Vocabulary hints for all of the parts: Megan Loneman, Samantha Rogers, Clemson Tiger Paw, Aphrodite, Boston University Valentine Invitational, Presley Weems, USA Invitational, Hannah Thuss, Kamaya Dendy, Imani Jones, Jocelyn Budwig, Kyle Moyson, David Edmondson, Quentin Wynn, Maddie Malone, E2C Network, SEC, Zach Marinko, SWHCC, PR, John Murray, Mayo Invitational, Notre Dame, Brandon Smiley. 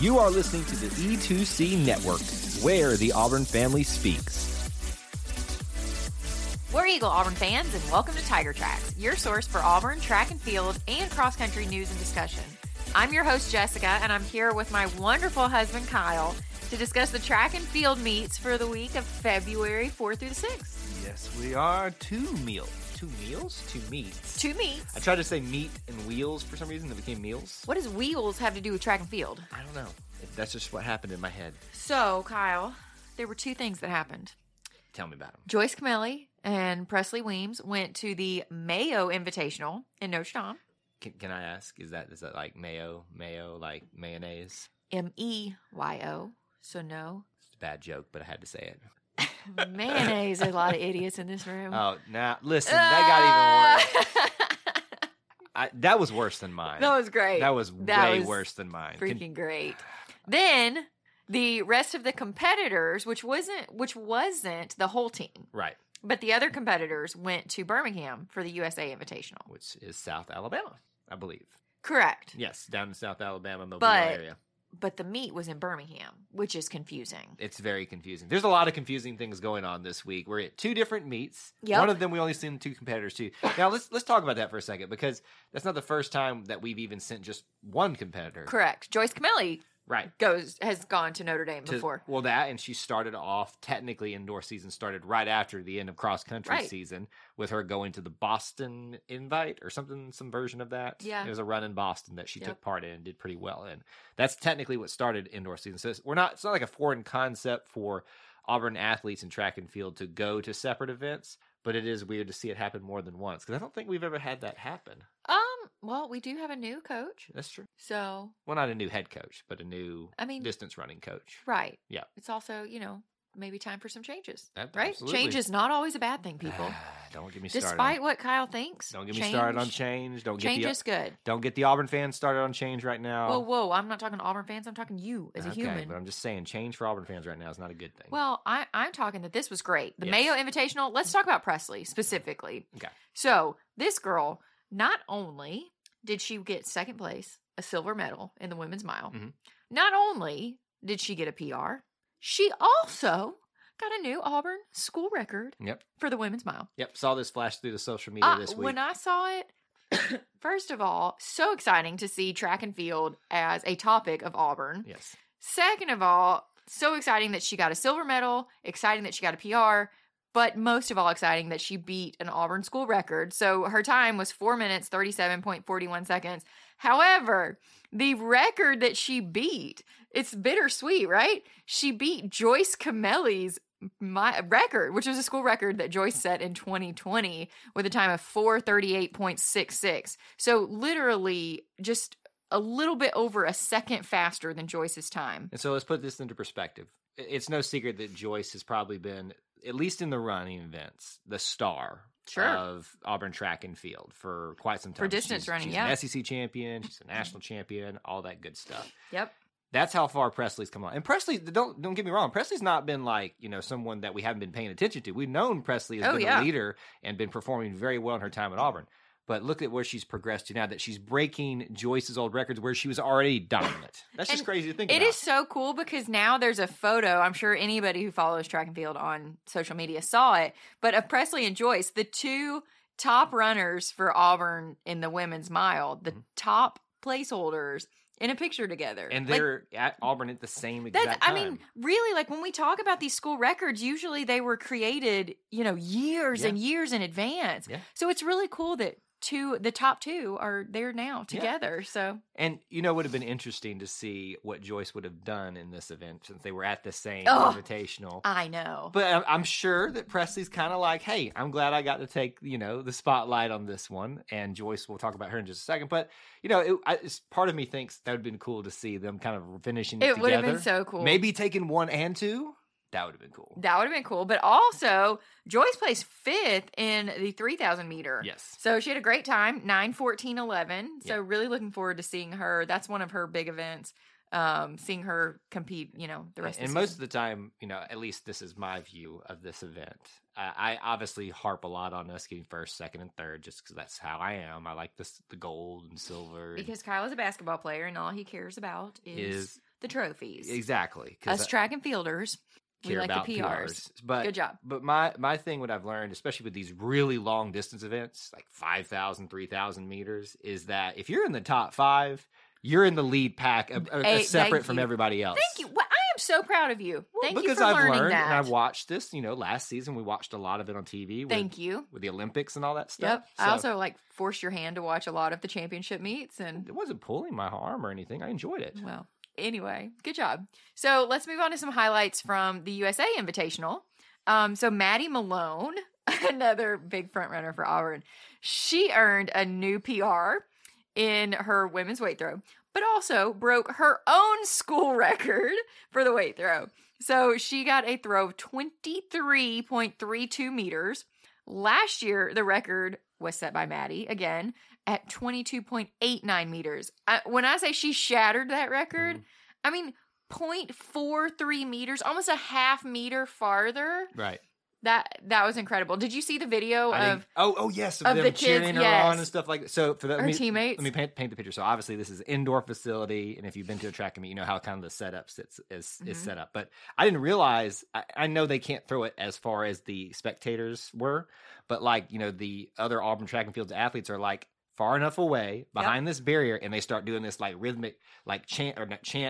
You are listening to the E2C Network, where the Auburn family speaks. We're Eagle Auburn fans, and welcome to Tiger Tracks, your source for Auburn track and field and cross-country news and discussion. I'm your host, Jessica, and I'm here with my wonderful husband, Kyle, to discuss the track and field meets for the week of February 4th through the 6th. Yes, we are. Two meets. Two meets. I tried to say meat and wheels for some reason. It became meals. What does wheels have to do with track and field? I don't know. That's just what happened in my head. So, Kyle, there were two things that happened. Tell me about them. Joyce Cameli and Presley Weems went to the Mayo Invitational in Notre Dame. Can I ask, is that like mayo, like mayonnaise? M-E-Y-O, so no. It's a bad joke, but I had to say it. Mayonnaise, a lot of idiots in this room. Oh, now, listen, that got even worse. That was worse than mine. That was great. That was worse than mine. Freaking great. Then the rest of the competitors, which wasn't the whole team. Right. But the other competitors went to Birmingham for the USA Invitational. Which is South Alabama, I believe. Correct. Yes, down in South Alabama, Mobile area. But the meet was in Birmingham, which is confusing. It's very confusing. There's a lot of confusing things going on this week. We're at two different meets. Yep. One of them we only sent two competitors to. Now, let's talk about that for a second, because that's not the first time that we've even sent just one competitor. Correct. Joyce Cameli. Right. Has gone to Notre Dame before. Well, that, and she started off, technically indoor season started right after the end of cross-country season with her going to the Boston Invite or something, some version of that. Yeah. It was a run in Boston that she took part in and did pretty well in. That's technically what started indoor season. So it's not like a foreign concept for Auburn athletes in track and field to go to separate events, but it is weird to see it happen more than once, because I don't think we've ever had that happen. Well, we do have a new coach. That's true. So. Well, not a new head coach, but a new distance running coach. Right. Yeah. It's also, maybe time for some changes. Right? Absolutely. Change is not always a bad thing, people. Don't get me started. Despite what Kyle thinks. Don't get me started on change. Change is good. Don't get the Auburn fans started on change right now. Whoa. I'm not talking to Auburn fans. I'm talking to you as a human. But I'm just saying change for Auburn fans right now is not a good thing. Well, I'm talking that this was great. The Mayo Invitational. Let's talk about Presley specifically. Okay. So this girl, not only did she get second place, a silver medal in the women's mile, not only did she get a PR, she also got a new Auburn school record for the women's mile. Yep, saw this flash through the social media this week. When I saw it, first of all, so exciting to see track and field as a topic of Auburn. Yes. Second of all, so exciting that she got a silver medal, exciting that she got a PR, but most of all exciting that she beat an Auburn school record. So her time was 4 minutes, 37.41 seconds. However, the record that she beat, it's bittersweet, right? She beat Joyce Cameli's record, which was a school record that Joyce set in 2020 with a time of 4:38.66. So literally just a little bit over a second faster than Joyce's time. And so let's put this into perspective. It's no secret that Joyce has probably been, at least in the running events, the star of Auburn track and field for quite some time. For distance running, She's an SEC champion. She's a national champion. All that good stuff. Yep. That's how far Presley's come on. And Presley, don't get me wrong, Presley's not been like, someone that we haven't been paying attention to. We've known Presley has been a leader and been performing very well in her time at Auburn. But look at where she's progressed to now, that she's breaking Joyce's old records where she was already dominant. That's just crazy to think about. It is so cool because now there's a photo. I'm sure anybody who follows track and field on social media saw it. But of Presley and Joyce, the two top runners for Auburn in the women's mile, the top placeholders in a picture together. And they're at Auburn at the same exact time. Really, when we talk about these school records, usually they were created, years and years in advance. Yeah. So it's really cool that the top two are there now together. So, and it would have been interesting to see what Joyce would have done in this event since they were at the same invitational. I know, but I'm sure that Presley's kind of like, "Hey, I'm glad I got to take the spotlight on this one." And Joyce, we'll talk about her in just a second. But part of me thinks that would have been cool to see them kind of finishing it together. It would have been so cool. Maybe taking one and two. That would have been cool. That would have been cool. But also, Joyce placed fifth in the 3,000 meter. Yes. So she had a great time, 9:14.11. So really looking forward to seeing her. That's one of her big events, seeing her compete, the rest of the season. And most of the time, at least this is my view of this event. I obviously harp a lot on us getting first, second, and third just because that's how I am. I like the gold and silver. Because Kyle is a basketball player and all he cares about is the trophies. Exactly. Us track and fielders, we like the PRs. But, good job. But my thing, what I've learned, especially with these really long distance events, like 5,000, 3,000 meters, is that if you're in the top five, you're in the lead pack, separate from everybody else. Thank you. Well, I am so proud of you. Thank you for learning that. And I've watched this, last season we watched a lot of it on TV. With the Olympics and all that stuff. Yep. So, I also forced your hand to watch a lot of the championship meets. And it wasn't pulling my arm or anything. I enjoyed it. Well, anyway, good job. So let's move on to some highlights from the USA Invitational. So Maddie Malone, another big frontrunner for Auburn, she earned a new PR in her women's weight throw, but also broke her own school record for the weight throw. So she got a throw of 23.32 meters. Last year, the record was set by Maddie again at 22.89 meters. When I say she shattered that record, I mean 0.43 meters, almost a half meter farther. Right. That was incredible. Did you see the video of the kids cheering her on and stuff like that? So for her teammates. Let me paint the picture. So obviously this is an indoor facility, and if you've been to a track and meet, you know how kind of the setup is set up. But I didn't realize. I know they can't throw it as far as the spectators were, but the other Auburn track and field athletes are far enough away behind this barrier, and they start doing this rhythmic chant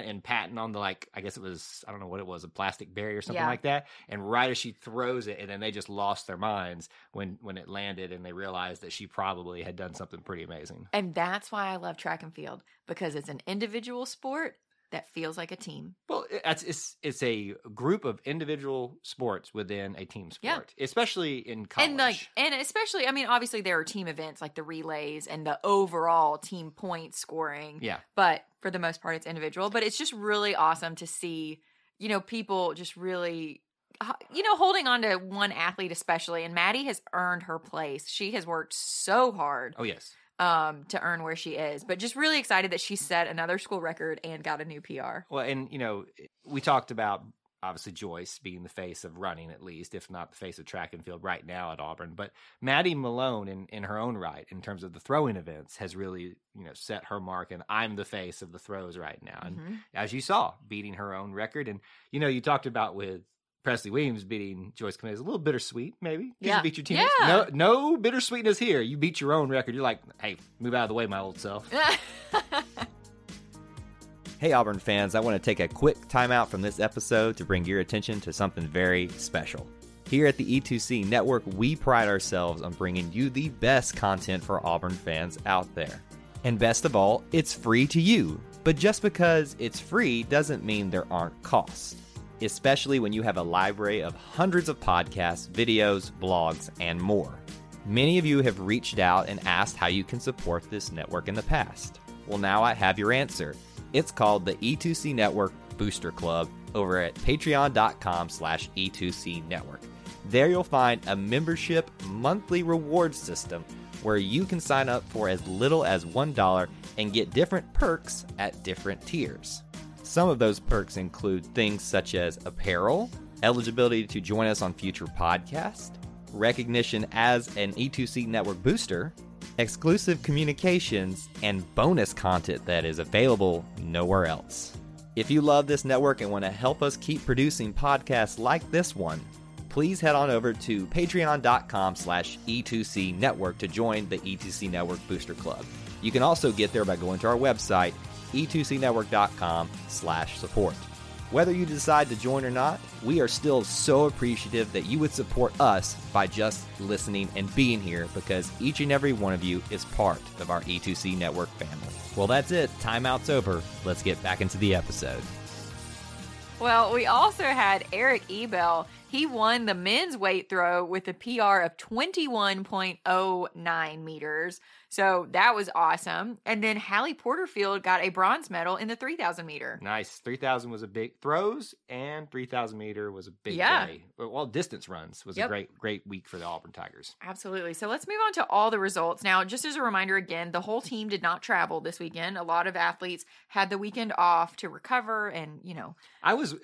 and patting on the I guess it was, I don't know what it was, a plastic barrier or something like that. And right as she throws it, and then they just lost their minds when it landed, and they realized that she probably had done something pretty amazing. And that's why I love track and field, because it's an individual sport that feels like a team. Well, it's a group of individual sports within a team sport, especially in college. And especially, I mean, obviously there are team events like the relays and the overall team point scoring. Yeah. But for the most part, it's individual. But it's just really awesome to see, people just really, holding on to one athlete especially. And Maddie has earned her place. She has worked so hard. Oh, yes. To earn where she is, but just really excited that she set another school record and got a new PR. Well, and we talked about obviously Joyce being the face of running, at least if not the face of track and field right now at Auburn, but Maddie Malone in her own right, in terms of the throwing events, has really set her mark, and I'm the face of the throws right now. And as you saw, beating her own record. And you talked about with Presley Williams beating Joyce Clemens is a little bittersweet, maybe. You beat your teammates. Yeah. No bittersweetness here. You beat your own record. You're like, hey, move out of the way, my old self. Hey, Auburn fans, I want to take a quick timeout from this episode to bring your attention to something very special. Here at the E2C Network, we pride ourselves on bringing you the best content for Auburn fans out there. And best of all, it's free to you. But just because it's free doesn't mean there aren't costs, especially when you have a library of hundreds of podcasts, videos, blogs, and more. Many of you have reached out and asked how you can support this network in the past. Well, now I have your answer. It's called the E2C Network Booster Club over at patreon.com/E2C Network. There you'll find a membership monthly reward system where you can sign up for as little as $1 and get different perks at different tiers. Some of those perks include things such as apparel, eligibility to join us on future podcasts, recognition as an E2C Network booster, exclusive communications, and bonus content that is available nowhere else. If you love this network and want to help us keep producing podcasts like this one, please head on over to patreon.com/E2C Network to join the E2C Network Booster Club. You can also get there by going to our website, e2cnetwork.com/support. Whether you decide to join or not, we are still so appreciative that you would support us by just listening and being here, because each and every one of you is part of our E2C Network family. Well, that's it. Timeout's over. Let's get back into the episode. Well, we also had Eric Ebel. He won the men's weight throw with a PR of 21.09 meters. So that was awesome. And then Hallie Porterfield got a bronze medal in the 3,000 meter. Nice. 3,000 was a big throws, and 3,000 meter was a big day. Well, distance runs was a great week for the Auburn Tigers. Absolutely. So let's move on to all the results. Now, just as a reminder, again, the whole team did not travel this weekend. A lot of athletes had the weekend off to recover and, I was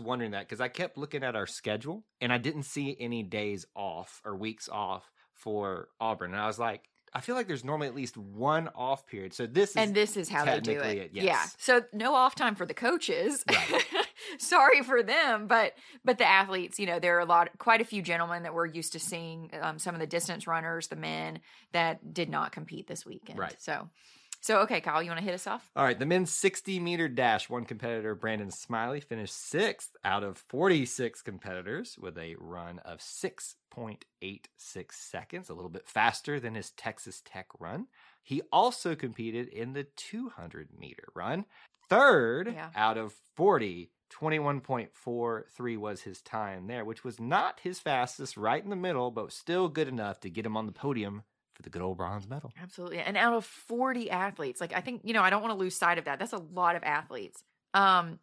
wondering that, because I kept looking at our schedule and I didn't see any days off or weeks off for Auburn. And I was like, I feel like there's normally at least one off period. So this is and this is how they do it. Yes. Yeah. So no off time for the coaches. Right. Sorry for them, but the athletes, you know, there are quite a few gentlemen that we're used to seeing. Some of the distance runners, the men that did not compete this weekend. Right. So okay, Kyle, you want to hit us off? All right. The men's 60-meter dash. One competitor, Brandon Smiley, finished sixth out of 46 competitors with a run of 6.86 seconds, a little bit faster than his Texas Tech run. He also competed in the 200-meter run. Third out of 40, 21.43 was his time there, which was not his fastest, right in the middle, but still good enough to get him on the podium for the good old bronze medal. Absolutely. And out of 40 athletes, like I think, you know, I don't want to lose sight of that. That's a lot of athletes.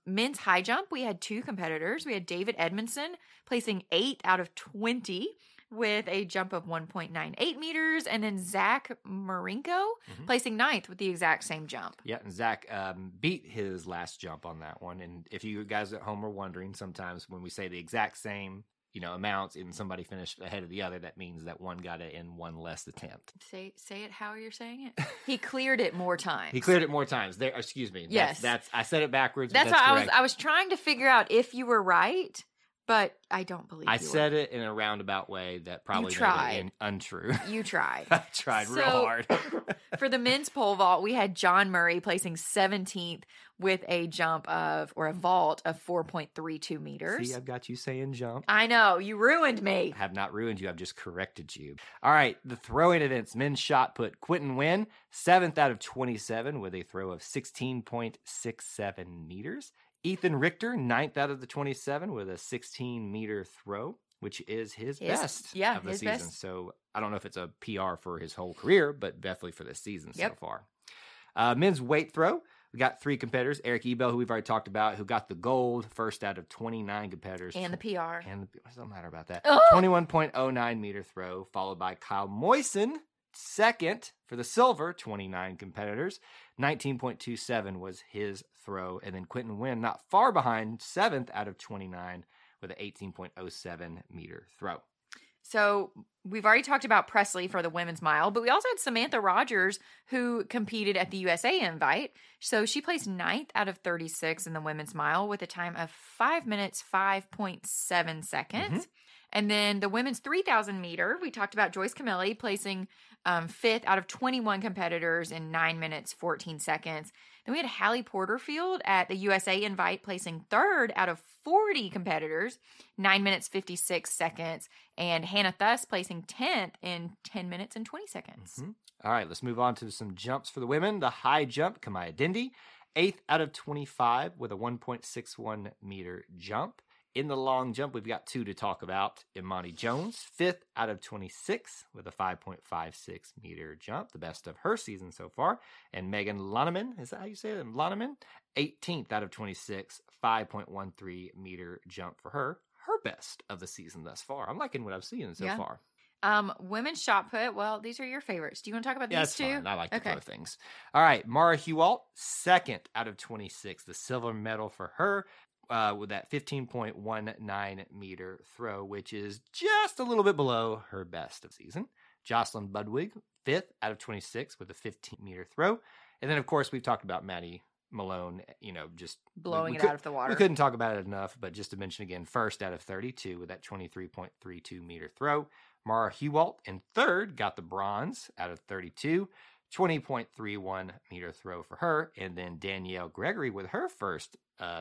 Men's high jump, we had two competitors. We had David Edmondson placing 8 out of 20 with a jump of 1.98 meters, and then Zach Marinko placing 9th with the exact same jump. Yeah, and Zach beat his last jump on that one. And if you guys at home are wondering, sometimes when we say the exact same, you know, amounts and somebody finished ahead of the other, that means that one got it in one less attempt. Say it how you're saying it. He cleared it more times. There, excuse me. Yes. That's I said it backwards. That's why I was trying to figure out if you were right, but I don't believe I you said were. It in a roundabout way that probably you tried. Made it untrue. You tried. I tried real hard. For the men's pole vault, we had John Murray placing 17th with a jump of, or a vault of 4.32 meters. See, I've got you saying jump. I know. You ruined me. I have not ruined you. I've just corrected you. All right. The throwing events. Men's shot put. Quentin Wynn, 7th out of 27 with a throw of 16.67 meters. Ethan Richter, 9th out of the 27 with a 16-meter throw, which is his best of the season. Best. So I don't know if it's a PR for his whole career, but definitely for this season so far. Men's weight throw, we got three competitors. Eric Ebel, who we've already talked about, who got the gold, first out of 29 competitors. And the PR. And it doesn't matter about that. 21.09-meter throw, followed by Kyle Moyson, second for the silver, 29 competitors. 19.27 was his throw. And then Quentin Wynn, not far behind, 7th out of 29 with an 18.07-meter throw. So we've already talked about Presley for the women's mile, but we also had Samantha Rogers, who competed at the USA Invite. So she placed 9th out of 36 in the women's mile with a time of 5 minutes, 5.7 seconds. Mm-hmm. And then the women's 3,000 meter, we talked about Joyce Camilli placing 5th out of 21 competitors in 9 minutes, 14 seconds. Then we had Hallie Porterfield at the USA Invite placing 3rd out of 40 competitors, 9 minutes, 56 seconds. And Hannah Thuss placing 10th in 10 minutes and 20 seconds. Mm-hmm. All right, let's move on to some jumps for the women. The high jump, Kamaya Dendy, 8th out of 25 with a 1.61 meter jump. In the long jump, we've got two to talk about. Imani Jones, 5th out of 26 with a 5.56-meter jump, the best of her season so far. And Megan Loneman, is that how you say it? Loneman, 18th out of 26, 5.13-meter jump for her. Her best of the season thus far. I'm liking what I've seen so far. Women's shot put. Well, these are your favorites. Do you want to talk about these two? Yeah, that's fine. I like to throw things. All right, Mara Hewalt, 2nd out of 26, the silver medal for her. With that 15.19-meter throw, which is just a little bit below her best of season. Jocelyn Budwig, 5th out of 26 with a 15-meter throw. And then, of course, we've talked about Maddie Malone, you know, just blowing it out of the water. We couldn't talk about it enough, but just to mention again, 1st out of 32 with that 23.32-meter throw. Mara Hewalt in 3rd got the bronze out of 32. 20.31-meter throw for her. And then Danielle Gregory with her first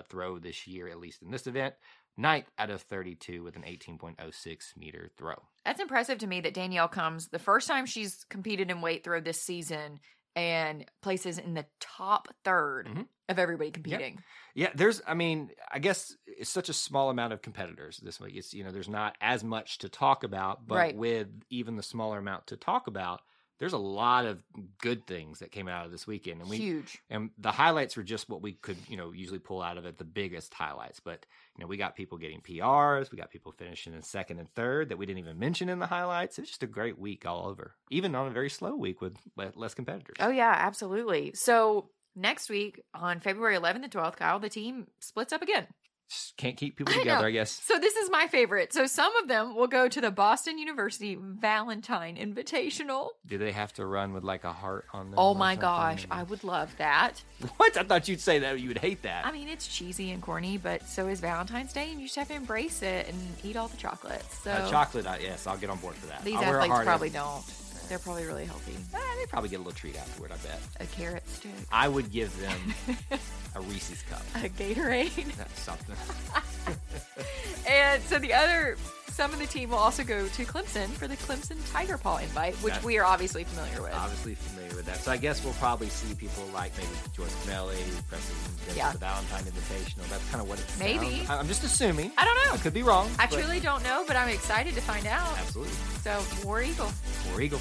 throw this year, at least in this event, 9th out of 32 with an 18.06-meter throw. That's impressive to me that Danielle comes, the first time she's competed in weight throw this season, and places in the top third of everybody competing. Yeah, there's, I mean, I guess it's such a small amount of competitors this way. It's, you know, there's not as much to talk about, but with even the smaller amount to talk about, there's a lot of good things that came out of this weekend. And huge. And the highlights were just what we could, you know, usually pull out of it, the biggest highlights. But, you know, we got people getting PRs. We got people finishing in 2nd and 3rd that we didn't even mention in the highlights. It was just a great week all over, even on a very slow week with less competitors. Oh, yeah, absolutely. So next week on February 11th to 12th, Kyle, the team splits up again. can't keep people together, I guess. So this is my favorite. So some of them will go to the Boston University Valentine Invitational. Do they have to run with like a heart on them? Oh my gosh, I would love that. What? I thought you'd say that you would hate that. I mean, it's cheesy and corny, but so is Valentine's Day, and you just have to embrace it and eat all the chocolates. So chocolate, yes, I'll get on board for that. These athletes probably don't. They're probably really healthy. They probably get a little treat afterward, I bet. A carrot stick. I would give them a Reese's cup. A Gatorade. That's something. And so some of the team will also go to Clemson for the Clemson Tiger Paw invite, which we are obviously familiar with. Obviously familiar with that. So I guess we'll probably see people like maybe Joyce Melly, Preston, the Valentine Invitational. That's kind of what it's maybe. I'm just assuming. I don't know. I could be wrong. I truly don't know, but I'm excited to find out. Absolutely. So, War Eagle. War Eagle.